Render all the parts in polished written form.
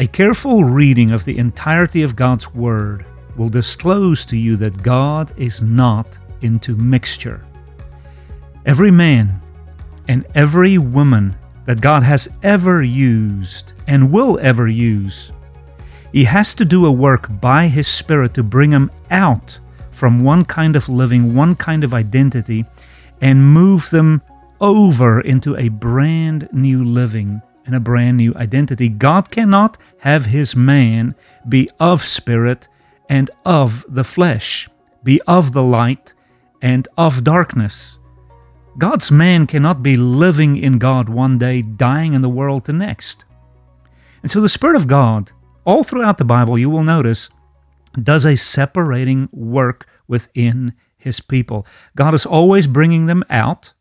A careful reading of the entirety of God's Word will disclose to you that God is not into mixture. Every man and every woman that God has ever used and will ever use, He has to do a work by His Spirit to bring them out from one kind of living, one kind of identity, and move them over into a brand new living and a brand new identity. God cannot have His man be of spirit and of the flesh, be of the light and of darkness. God's man cannot be living in God one day, dying in the world the next. And so the Spirit of God, all throughout the Bible, you will notice, does a separating work within His people. God is always bringing them out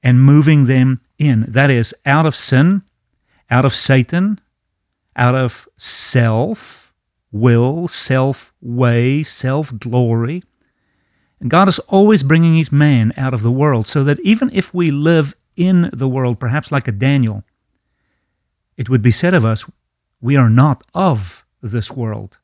and moving them in. That is, out of sin, out of Satan, out of self-will, self-way, self-glory. And God is always bringing His man out of the world, so that even if we live in the world, perhaps like a Daniel, it would be said of us, we are not of this world.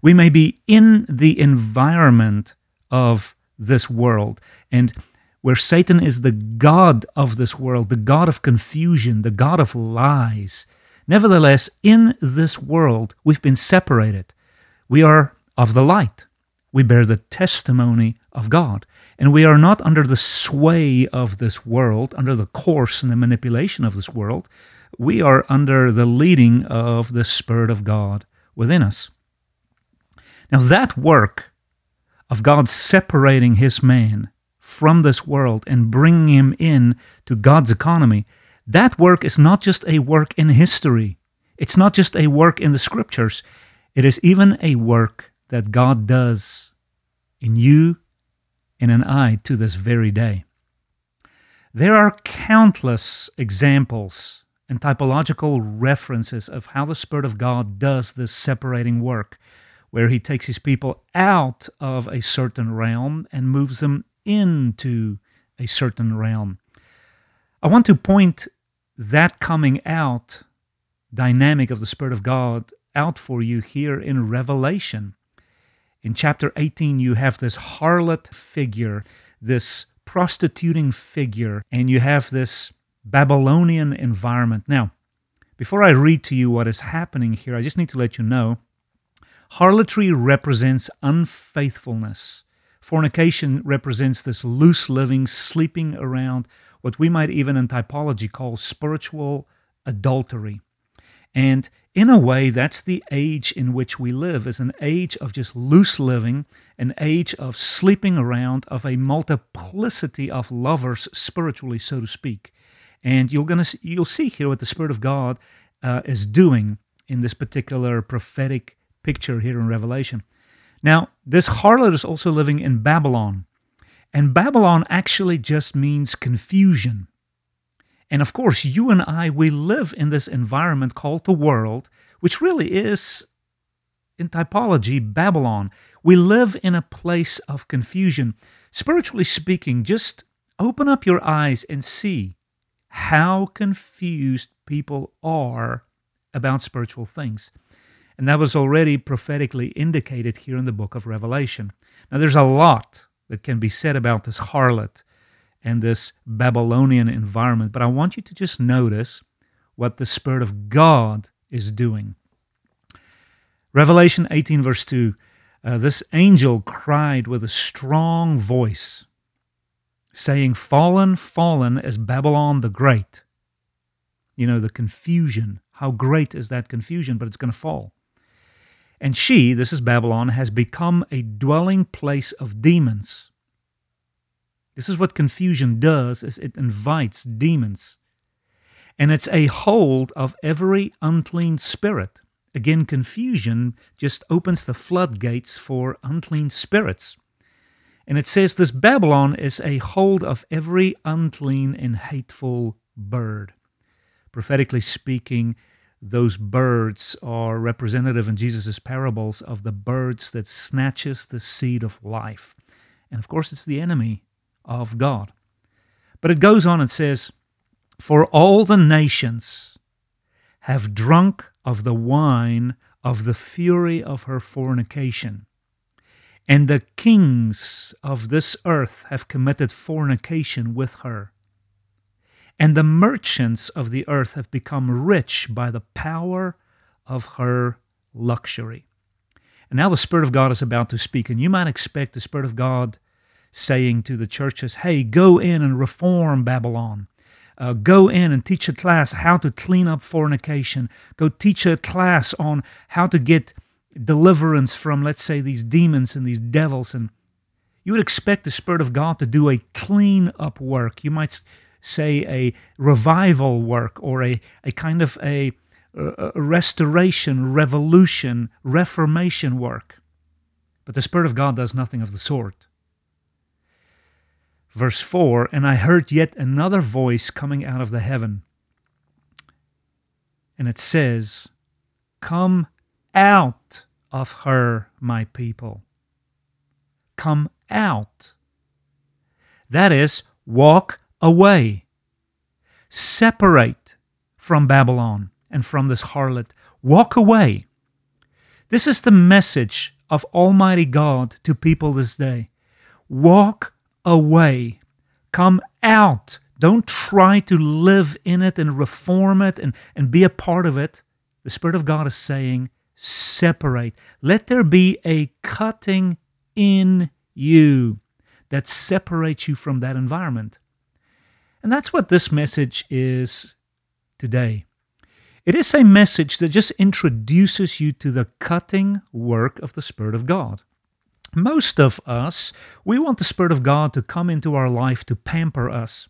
We may be in the environment of this world, and where Satan is the god of this world, the god of confusion, the god of lies. Nevertheless, in this world, we've been separated. We are of the light. We bear the testimony of God. And we are not under the sway of this world, under the course and the manipulation of this world. We are under the leading of the Spirit of God within us. Now, that work of God separating His man from this world and bringing him in to God's economy, that work is not just a work in history. It's not just a work in the Scriptures. It is even a work that God does in you and in I to this very day. There are countless examples and typological references of how the Spirit of God does this separating work, where He takes His people out of a certain realm and moves them into a certain realm. I want to point that coming out dynamic of the Spirit of God out for you here in Revelation. In chapter 18, you have this harlot figure, this prostituting figure, and you have this Babylonian environment. Now, before I read to you what is happening here, I just need to let you know, harlotry represents unfaithfulness. Fornication represents this loose living, sleeping around, what we might even in typology call spiritual adultery. And in a way, that's the age in which we live, is an age of just loose living, an age of sleeping around, of a multiplicity of lovers spiritually, so to speak. And you'll see here what the Spirit of God is doing in this particular prophetic picture here in Revelation. Now, this harlot is also living in Babylon, and Babylon actually just means confusion. And of course, you and I, we live in this environment called the world, which really is, in typology, Babylon. We live in a place of confusion. Spiritually speaking, just open up your eyes and see how confused people are about spiritual things. And that was already prophetically indicated here in the book of Revelation. Now, there's a lot that can be said about this harlot and this Babylonian environment, but I want you to just notice what the Spirit of God is doing. Revelation 18, verse 2, this angel cried with a strong voice, saying, "Fallen, fallen is Babylon the Great." You know, the confusion. How great is that confusion? But it's going to fall. And she, this is Babylon, has become a dwelling place of demons. This is what confusion does, is it invites demons. And it's a hold of every unclean spirit. Again, confusion just opens the floodgates for unclean spirits. And it says this Babylon is a hold of every unclean and hateful bird. Prophetically speaking, those birds are representative in Jesus' parables of the birds that snatches the seed of life. And of course, it's the enemy of God. But it goes on and says, "For all the nations have drunk of the wine of the fury of her fornication, and the kings of this earth have committed fornication with her. And the merchants of the earth have become rich by the power of her luxury." And now the Spirit of God is about to speak. And you might expect the Spirit of God saying to the churches, "Hey, go in and reform Babylon. Go in and teach a class how to clean up fornication. Go teach a class on how to get deliverance from, let's say, these demons and these devils." And you would expect the Spirit of God to do a clean up work. You might say a revival work, or a kind of a restoration, revolution, reformation work. But the Spirit of God does nothing of the sort. Verse 4, "And I heard yet another voice coming out of the heaven." And it says, "Come out of her, my people." Come out. That is, walk away. Separate from Babylon and from this harlot. Walk away. This is the message of Almighty God to people this day. Walk away. Come out. Don't try to live in it and reform it and be a part of it. The Spirit of God is saying, separate. Let there be a cutting in you that separates you from that environment. And that's what this message is today. It is a message that just introduces you to the cutting work of the Spirit of God. Most of us, we want the Spirit of God to come into our life to pamper us.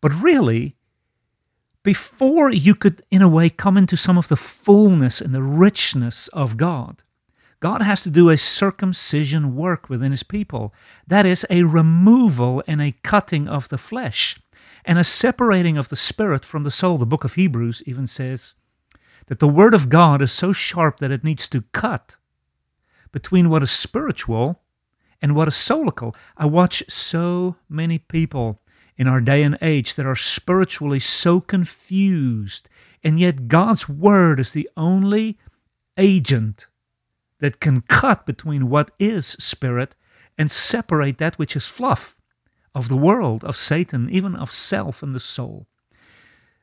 But really, before you could, in a way, come into some of the fullness and the richness of God, God has to do a circumcision work within His people. That is a removal and a cutting of the flesh, and a separating of the spirit from the soul. The book of Hebrews even says that the word of God is so sharp that it needs to cut between what is spiritual and what is soulical. I watch so many people in our day and age that are spiritually so confused, and yet God's word is the only agent that can cut between what is spirit and separate that which is fluff of the world, of Satan, even of self and the soul.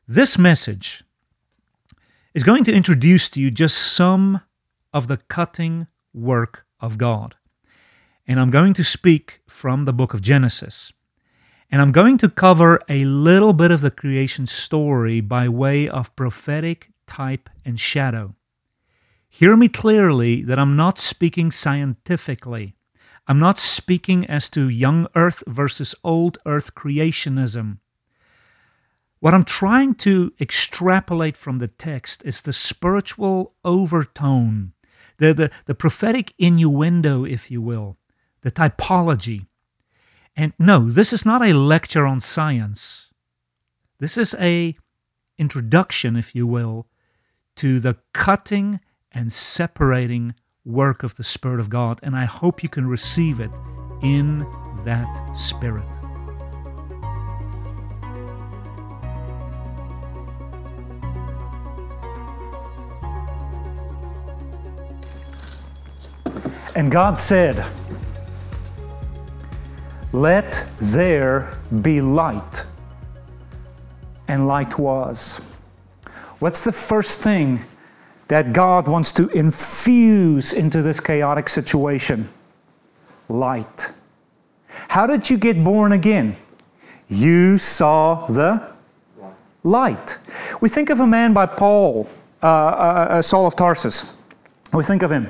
This message is going to introduce to you just some of the cutting work of God. And I'm going to speak from the book of Genesis. And I'm going to cover a little bit of the creation story by way of prophetic type and shadow. Hear me clearly that I'm not speaking scientifically. I'm not speaking as to young earth versus old earth creationism. What I'm trying to extrapolate from the text is the spiritual overtone, the prophetic innuendo, if you will, the typology. And no, this is not a lecture on science. This is an introduction, if you will, to the cutting and separating work of the Spirit of God, and I hope you can receive it in that spirit. And God said, "Let there be light," and light was. What's the first thing that God wants to infuse into this chaotic situation? Light. How did you get born again? You saw the light. We think of a man by Paul, Saul of Tarsus. We think of him.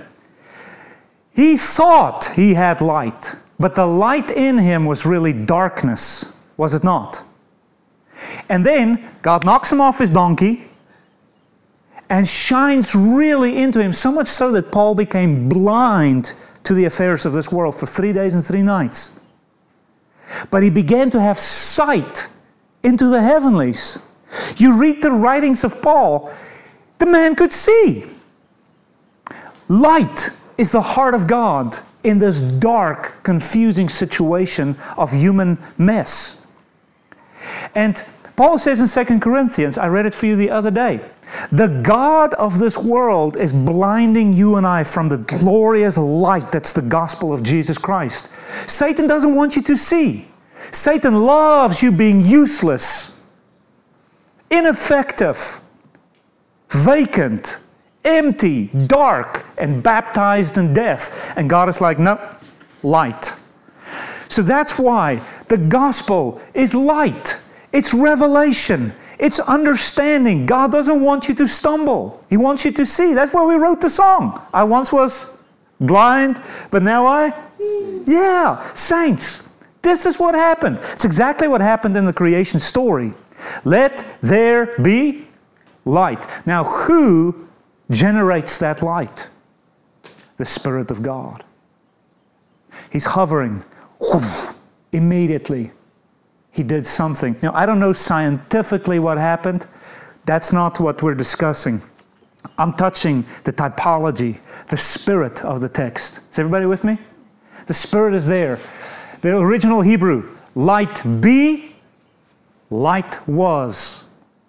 He thought he had light, But the light in him was really darkness, was it not? And then God knocks him off his donkey and shines really into him, so much so that Paul became blind to the affairs of this world for 3 days and 3 nights. But he began to have sight into the heavenlies. You read the writings of Paul, the man could see. Light is the heart of God in this dark, confusing situation of human mess. And Paul says in 2 Corinthians, I read it for you the other day, the God of this world is blinding you and I from the glorious light that's the gospel of Jesus Christ. Satan doesn't want you to see. Satan loves you being useless, ineffective, vacant, empty, dark, and baptized in death. And God is like, no, light. So that's why the gospel is light. It's revelation. It's understanding. God doesn't want you to stumble. He wants you to see. That's why we wrote the song. I once was blind, but now I... Yeah, saints. This is what happened. It's exactly what happened in the creation story. Let there be light. Now, who generates that light? The Spirit of God. He's hovering. Immediately, he did something. Now, I don't know scientifically what happened. That's not what we're discussing. I'm touching the typology, the spirit of the text. Is everybody with me? The spirit is there. The original Hebrew, light be, light was.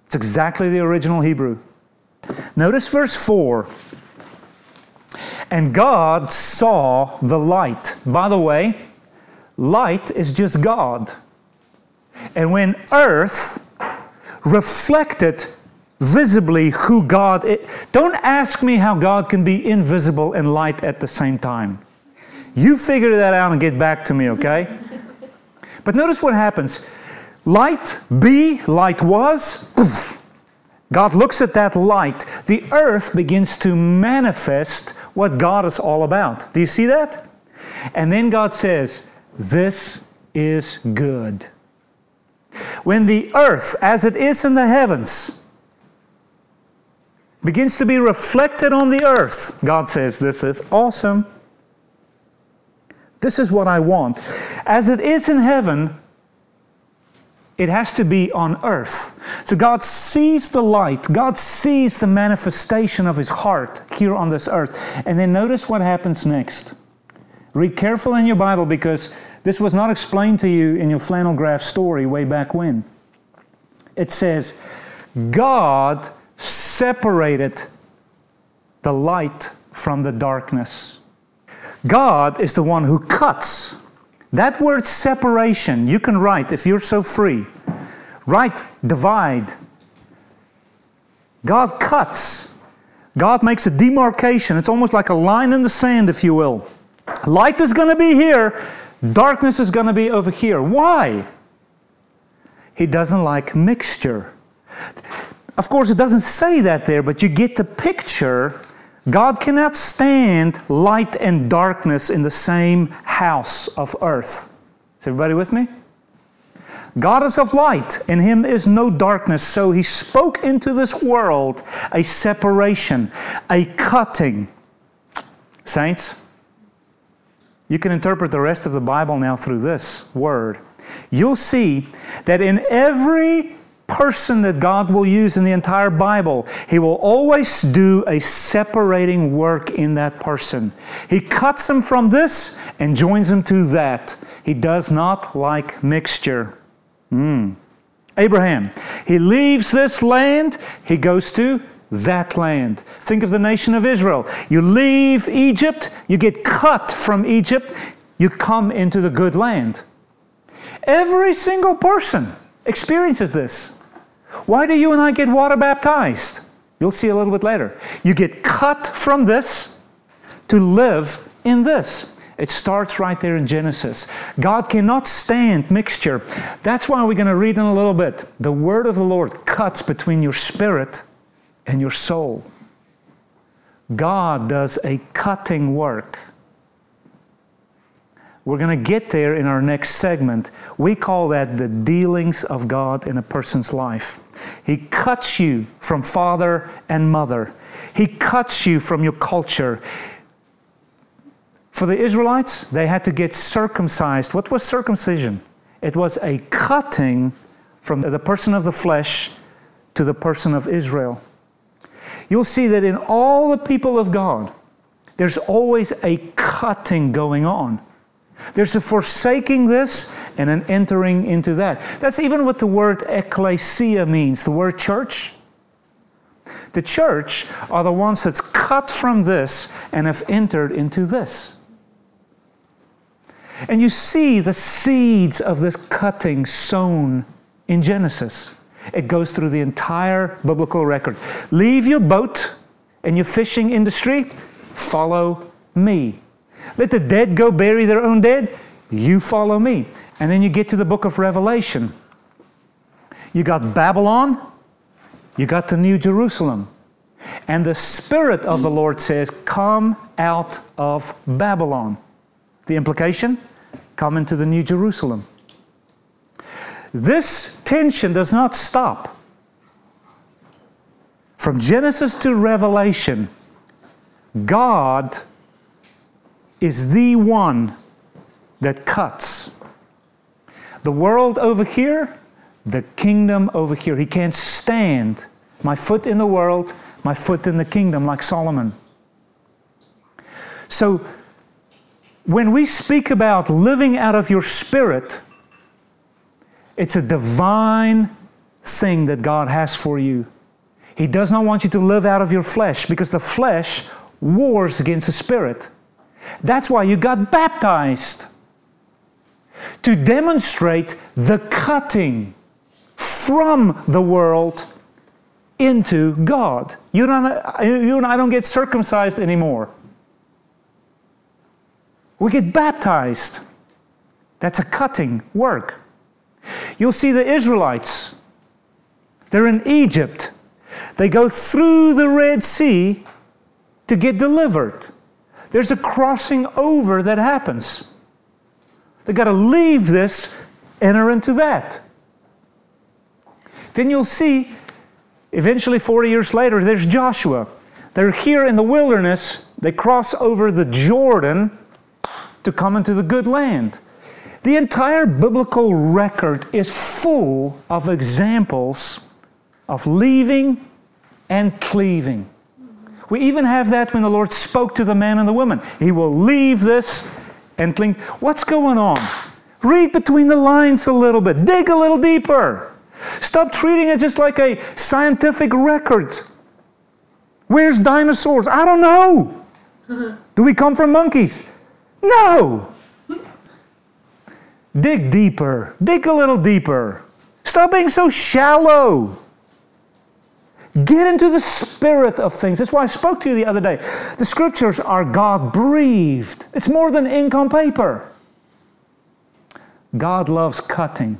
It's exactly the original Hebrew. Notice verse 4. And God saw the light. By the way, light is just God. And when earth reflected visibly who God is. Don't ask me how God can be invisible and light at the same time. You figure that out and get back to me, okay? But notice what happens. Light be, light was. Poof. God looks at that light. The earth begins to manifest what God is all about. Do you see that? And then God says, this is good. When the earth, as it is in the heavens, begins to be reflected on the earth, God says, this is awesome. This is what I want. As it is in heaven, it has to be on earth. So God sees the light. God sees the manifestation of his heart here on this earth. And then notice what happens next. Read carefully in your Bible, because this was not explained to you in your flannel graph story way back when. It says, God separated the light from the darkness. God is the one who cuts. That word separation, you can write, if you're so free, write divide. God cuts. God makes a demarcation. It's almost like a line in the sand, if you will. Light is going to be here. Darkness is going to be over here. Why? He doesn't like mixture. Of course, it doesn't say that there, but you get the picture. God cannot stand light and darkness in the same house of earth. Is everybody with me? God is of light, in him is no darkness. So he spoke into this world a separation, a cutting. Saints, you can interpret the rest of the Bible now through this word. You'll see that in every person that God will use in the entire Bible, he will always do a separating work in that person. He cuts him from this and joins him to that. He does not like mixture. Abraham, he leaves this land, he goes to that land. Think of the nation of Israel. You leave Egypt, you get cut from Egypt, you come into the good land. Every single person experiences this. Why do you and I get water baptized? You'll see a little bit later. You get cut from this to live in this. It starts right there in Genesis. God cannot stand mixture. That's why we're going to read in a little bit. The word of the Lord cuts between your spirit and your soul. God does a cutting work. We're going to get there in our next segment. We call that the dealings of God in a person's life. He cuts you from father and mother. He cuts you from your culture. For the Israelites, they had to get circumcised. What was circumcision? It was a cutting from the person of the flesh to the person of Israel. You'll see that in all the people of God, there's always a cutting going on. There's a forsaking this and an entering into that. That's even what the word ecclesia means, the word church. The church are the ones that's cut from this and have entered into this. And you see the seeds of this cutting sown in Genesis. It goes through the entire biblical record. Leave your boat and your fishing industry. Follow me. Let the dead go bury their own dead. You follow me. And then you get to the book of Revelation. You got Babylon. You got the New Jerusalem. And the Spirit of the Lord says, come out of Babylon. The implication? Come into the New Jerusalem. This tension does not stop. From Genesis to Revelation, God is the one that cuts. The world over here, the kingdom over here. He can't stand my foot in the world, my foot in the kingdom, like Solomon. So, when we speak about living out of your spirit, it's a divine thing that God has for you. He does not want you to live out of your flesh, because the flesh wars against the spirit. That's why you got baptized, to demonstrate the cutting from the world into God. You and I don't get circumcised anymore. We get baptized. That's a cutting work. You'll see the Israelites. They're in Egypt. They go through the Red Sea to get delivered. There's a crossing over that happens. They've got to leave this, enter into that. Then you'll see, eventually 40 years later, there's Joshua. They're here in the wilderness. They cross over the Jordan to come into the good land. The entire biblical record is full of examples of leaving and cleaving. We even have that when the Lord spoke to the man and the woman. He will leave this and cling. What's going on? Read between the lines a little bit. Dig a little deeper. Stop treating it just like a scientific record. Where's dinosaurs? I don't know. Do we come from monkeys? No. Dig deeper. Dig a little deeper. Stop being so shallow. Get into the spirit of things. That's why I spoke to you the other day. The scriptures are God-breathed. It's more than ink on paper. God loves cutting.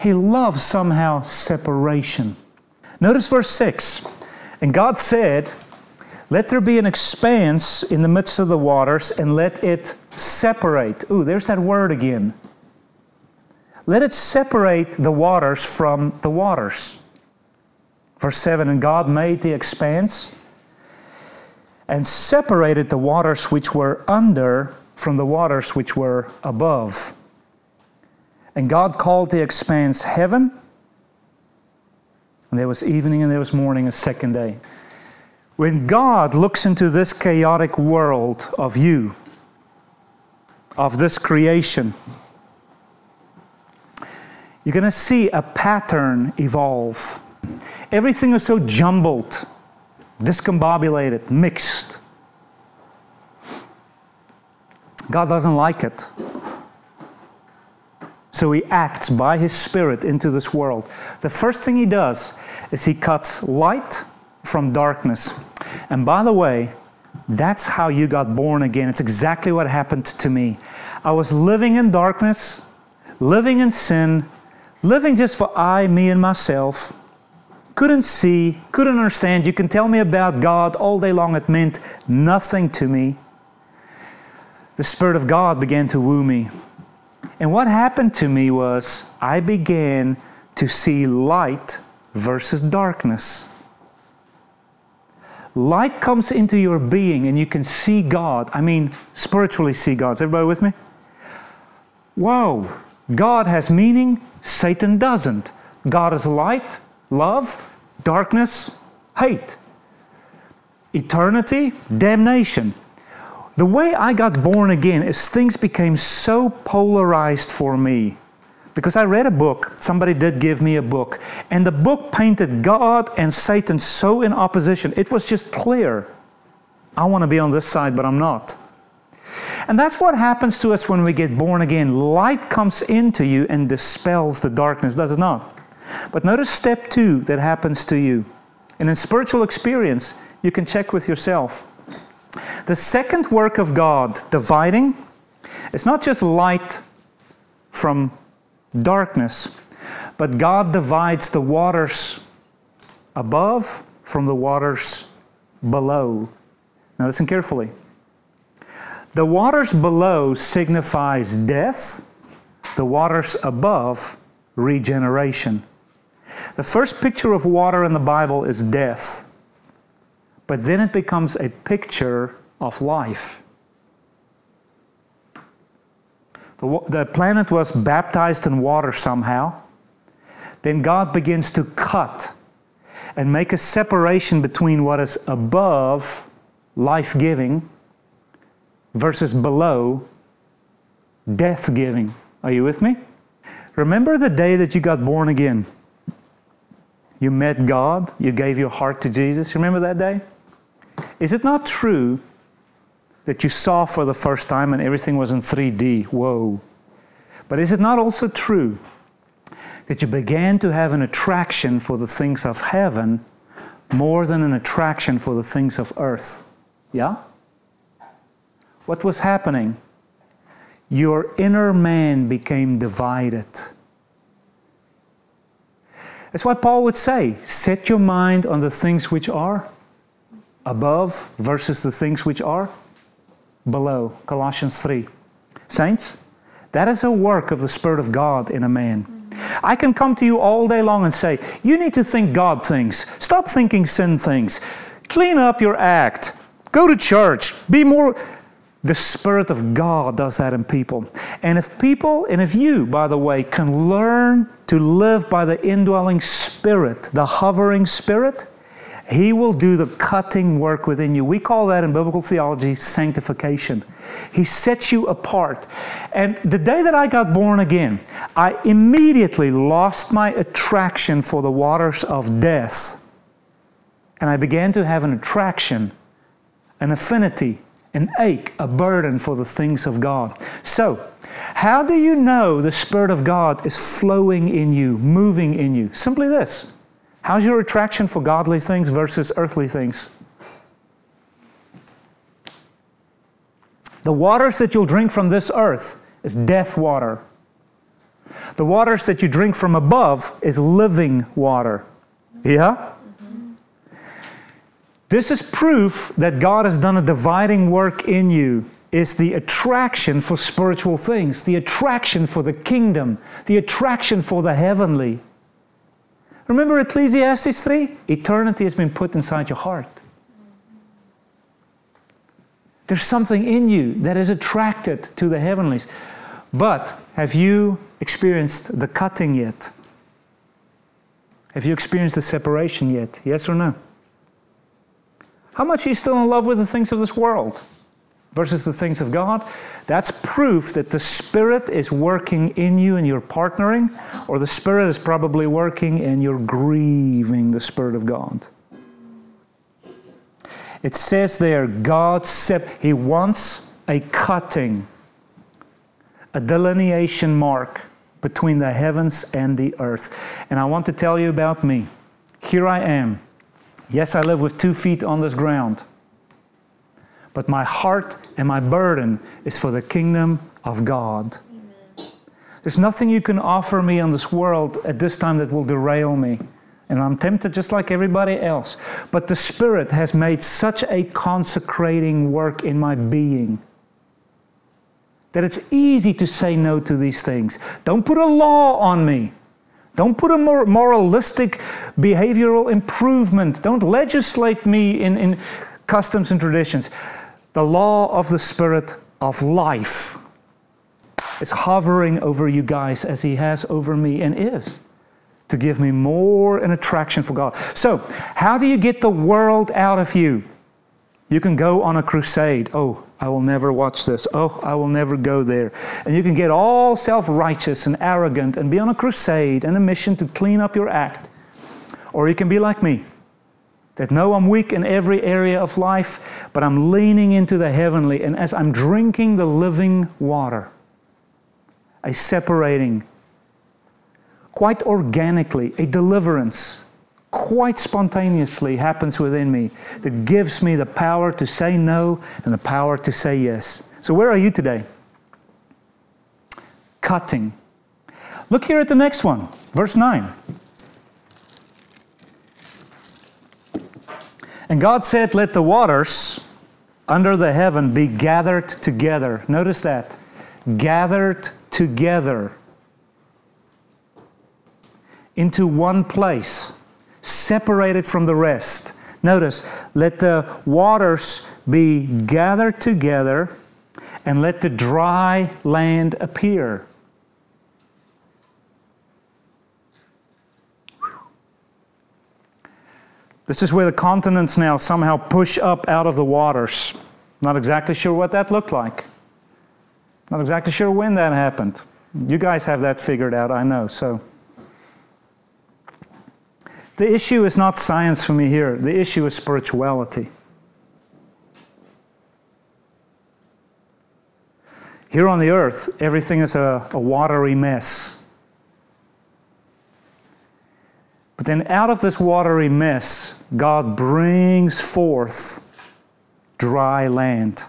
He loves somehow separation. Notice verse 6. And God said, let there be an expanse in the midst of the waters, and let it separate. Ooh, there's that word again. Let it separate the waters from the waters. Verse 7, and God made the expanse and separated the waters which were under from the waters which were above. And God called the expanse heaven. And there was evening and there was morning, a second day. When God looks into this chaotic world of you, of this creation, you're going to see a pattern evolve. Everything is so jumbled, discombobulated, mixed. God doesn't like it. So He acts by His Spirit into this world. The first thing He does is He cuts light from darkness. And by the way, that's how you got born again. It's exactly what happened to me. I was living in darkness, living in sin, living just for I, me, and myself. Couldn't see, couldn't understand. You can tell me about God all day long. It meant nothing to me. the Spirit of God began to woo me. And what happened to me was I began to see light versus darkness. Light comes into your being and you can see God. I mean, spiritually see God. Is everybody with me? Whoa! God has meaning, Satan doesn't. God is light, love, darkness, hate. Eternity, damnation. The way I got born again is things became so polarized for me. Because I read a book, somebody did give me a book, and the book painted God and Satan so in opposition. It was just clear. I want to be on this side, but I'm not. And that's what happens to us when we get born again. Light comes into you and dispels the darkness, does it not? But notice step 2 that happens to you. And in spiritual experience, you can check with yourself. The second work of God, dividing, it's not just light from darkness, but God divides the waters above from the waters below. Now listen carefully. The waters below signifies death, the waters above regeneration. The first picture of water in the Bible is death, but then it becomes a picture of life. The planet was baptized in water somehow. Then God begins to cut and make a separation between what is above, life-giving, versus below, death-giving. Are you with me? Remember the day that you got born again. You met God. You gave your heart to Jesus. Remember that day? Is it not true that you saw for the first time and everything was in 3D? Whoa. But is it not also true that you began to have an attraction for the things of heaven more than an attraction for the things of earth? Yeah? What was happening? Your inner man became divided. That's why Paul would say, set your mind on the things which are above versus the things which are below. Colossians 3. Saints, that is a work of the Spirit of God in a man. I can come to you all day long and say, you need to think God things. Stop thinking sin things. Clean up your act. Go to church. Be more... The Spirit of God does that in people. And if people, and if you, by the way, can learn to live by the indwelling Spirit, the hovering Spirit, He will do the cutting work within you. We call that in biblical theology sanctification. He sets you apart. And the day that I got born again, I immediately lost my attraction for the waters of death. And I began to have an attraction, an affinity, an ache, a burden for the things of God. So, how do you know the Spirit of God is flowing in you, moving in you? Simply this. How's your attraction for godly things versus earthly things? The waters that you'll drink from this earth is death water. The waters that you drink from above is living water. Yeah? This is proof that God has done a dividing work in you, is the attraction for spiritual things, the attraction for the kingdom, the attraction for the heavenly. Remember Ecclesiastes 3? Eternity has been put inside your heart. There's something in you that is attracted to the heavenlies. But have you experienced the cutting yet? Have you experienced the separation yet? Yes or no? How much are you still in love with the things of this world versus the things of God? That's proof that the Spirit is working in you and you're partnering, or the Spirit is probably working and you're grieving the Spirit of God. It says there, God said He wants a cutting, a delineation mark between the heavens and the earth. And I want to tell you about me. Here I am. Yes, I live with 2 feet on this ground, but my heart and my burden is for the kingdom of God. Amen. There's nothing you can offer me on this world at this time that will derail me, and I'm tempted just like everybody else. But the Spirit has made such a consecrating work in my being that it's easy to say no to these things. Don't put a law on me. Don't put a moralistic behavioral improvement. Don't legislate me in customs and traditions. The law of the Spirit of life is hovering over you guys as he has over me and is, to give me more an attraction for God. So, how do you get the world out of you? You can go on a crusade. Oh, I will never watch this. Oh, I will never go there. And you can get all self-righteous and arrogant and be on a crusade and a mission to clean up your act. Or you can be like me, that no, I'm weak in every area of life, but I'm leaning into the heavenly. And as I'm drinking the living water, a separating, quite organically, a deliverance quite spontaneously happens within me that gives me the power to say no and the power to say yes. So where are you today? Cutting. Look here at the next one, verse 9. And God said, let the waters under the heaven be gathered together. Notice that. Gathered together into one place, separated from the rest. Notice, let the waters be gathered together and let the dry land appear. This is where the continents now somehow push up out of the waters. Not exactly sure what that looked like. Not exactly sure when that happened. You guys have that figured out, I know, so. The issue is not science for me here. The issue is spirituality. Here on the earth, everything is a watery mess. But then out of this watery mess, God brings forth dry land.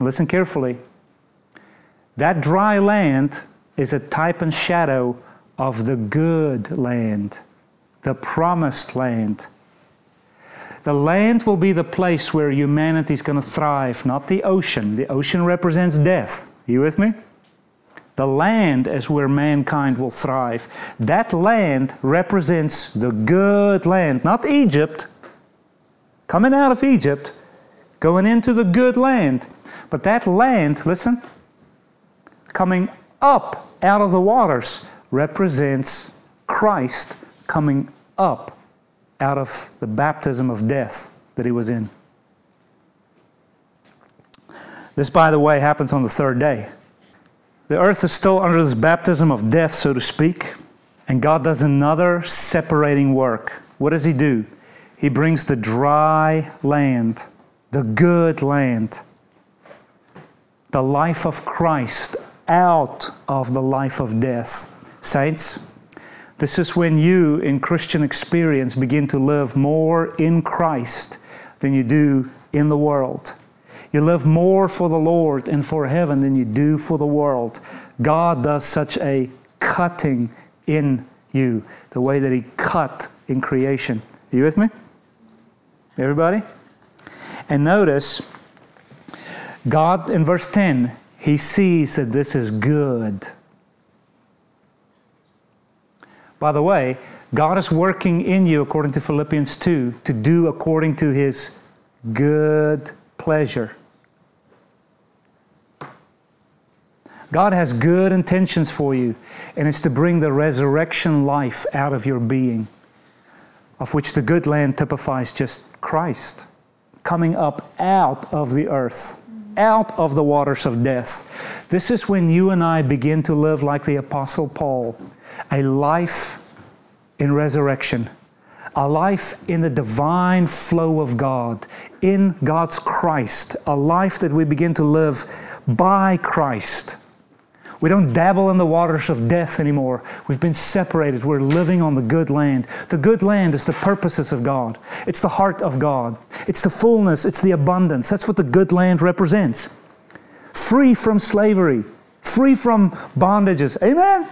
Listen carefully. That dry land is a type and shadow of the good land, the promised land. The land will be the place where humanity is going to thrive, not the ocean. The ocean represents death. Are you with me? The land is where mankind will thrive. That land represents the good land, not Egypt. Coming out of Egypt, going into the good land. But that land, listen, coming up out of the waters represents Christ coming up out of the baptism of death that he was in. This, by the way, happens on the third day. The earth is still under this baptism of death, so to speak, and God does another separating work. What does he do? He brings the dry land, the good land, the life of Christ out of the life of death. Saints, this is when you, in Christian experience, begin to live more in Christ than you do in the world. You live more for the Lord and for heaven than you do for the world. God does such a cutting in you, the way that he cut in creation. Are you with me? Everybody? And notice, God, in verse 10, he sees that this is good. By the way, God is working in you, according to Philippians 2, to do according to his good pleasure. God has good intentions for you, and it's to bring the resurrection life out of your being, of which the good land typifies just Christ, coming up out of the earth, out of the waters of death. This is when you and I begin to live like the Apostle Paul, a life in resurrection, a life in the divine flow of God, in God's Christ, a life that we begin to live by Christ. We don't dabble in the waters of death anymore. We've been separated. We're living on the good land. The good land is the purposes of God. It's the heart of God. It's the fullness. It's the abundance. That's what the good land represents. Free from slavery. Free from bondages. Amen?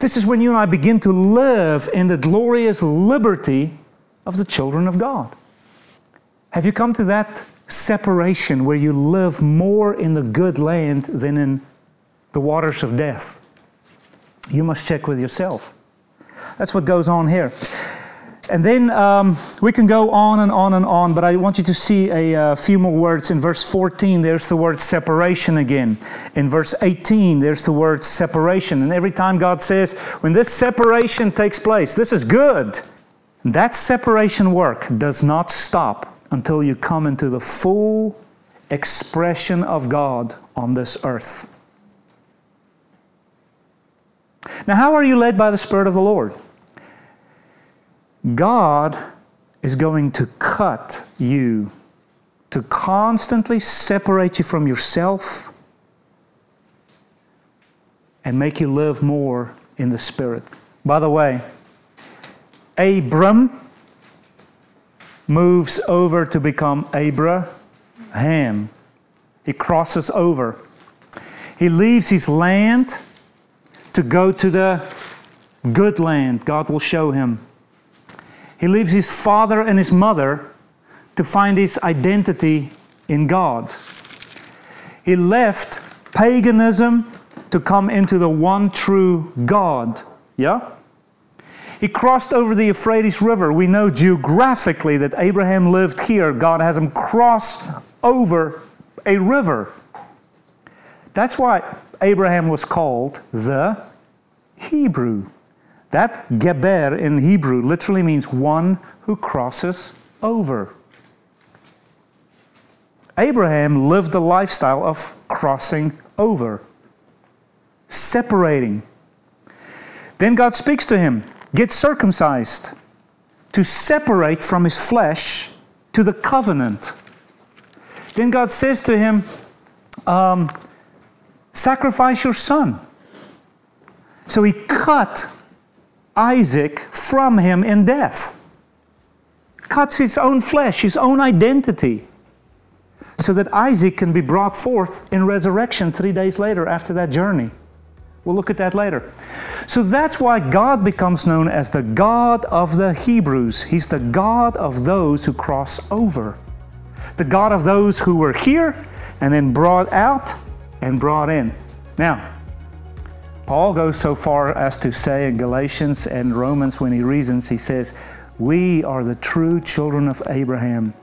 This is when you and I begin to live in the glorious liberty of the children of God. Have you come to that separation where you live more in the good land than in the waters of death. You must check with yourself. That's what goes on here. And then we can go on and on and on, but I want you to see a few more words. In verse 14, there's the word separation again. In verse 18, there's the word separation. And every time God says, when this separation takes place, this is good. That separation work does not stop until you come into the full expression of God on this earth. Now, how are you led by the Spirit of the Lord? God is going to cut you, to constantly separate you from yourself and make you live more in the Spirit. By the way, Abram moves over to become Abraham. He crosses over. He leaves his land to go to the good land God will show him. He leaves his father and his mother to find his identity in God. He left paganism to come into the one true God. Yeah? He crossed over the Euphrates River. We know geographically that Abraham lived here. God has him cross over a river. That's why Abraham was called the Hebrew. That geber in Hebrew literally means one who crosses over. Abraham lived the lifestyle of crossing over, separating. Then God speaks to him, get circumcised, to separate from his flesh to the covenant. Then God says to him, sacrifice your son. So he cut Isaac from him in death. Cuts his own flesh, his own identity, so that Isaac can be brought forth in resurrection 3 days later after that journey. We'll look at that later. So that's why God becomes known as the God of the Hebrews. He's the God of those who cross over. The God of those who were here and then brought out and brought in. Now, Paul goes so far as to say in Galatians and Romans when he reasons, he says, we are the true children of Abraham.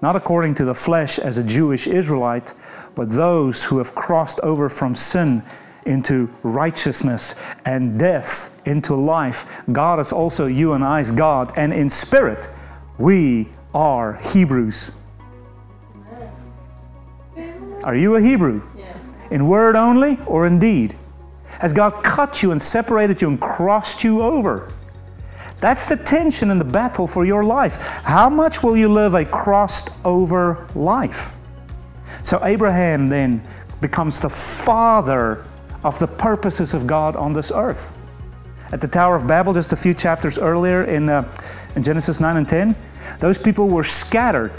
Not according to the flesh as a Jewish Israelite, but those who have crossed over from sin into righteousness and death into life. God is also you and I's God, and in spirit, we are Hebrews. Are you a Hebrew? Yes. In word only or in deed? Has God cut you and separated you and crossed you over? That's the tension in the battle for your life. How much will you live a crossed over life? So Abraham then becomes the father of the purposes of God on this earth. At the Tower of Babel, just a few chapters earlier in Genesis 9 and 10, those people were scattered.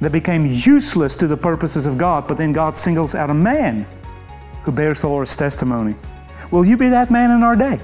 They became useless to the purposes of God, but then God singles out a man who bears the Lord's testimony. Will you be that man in our day?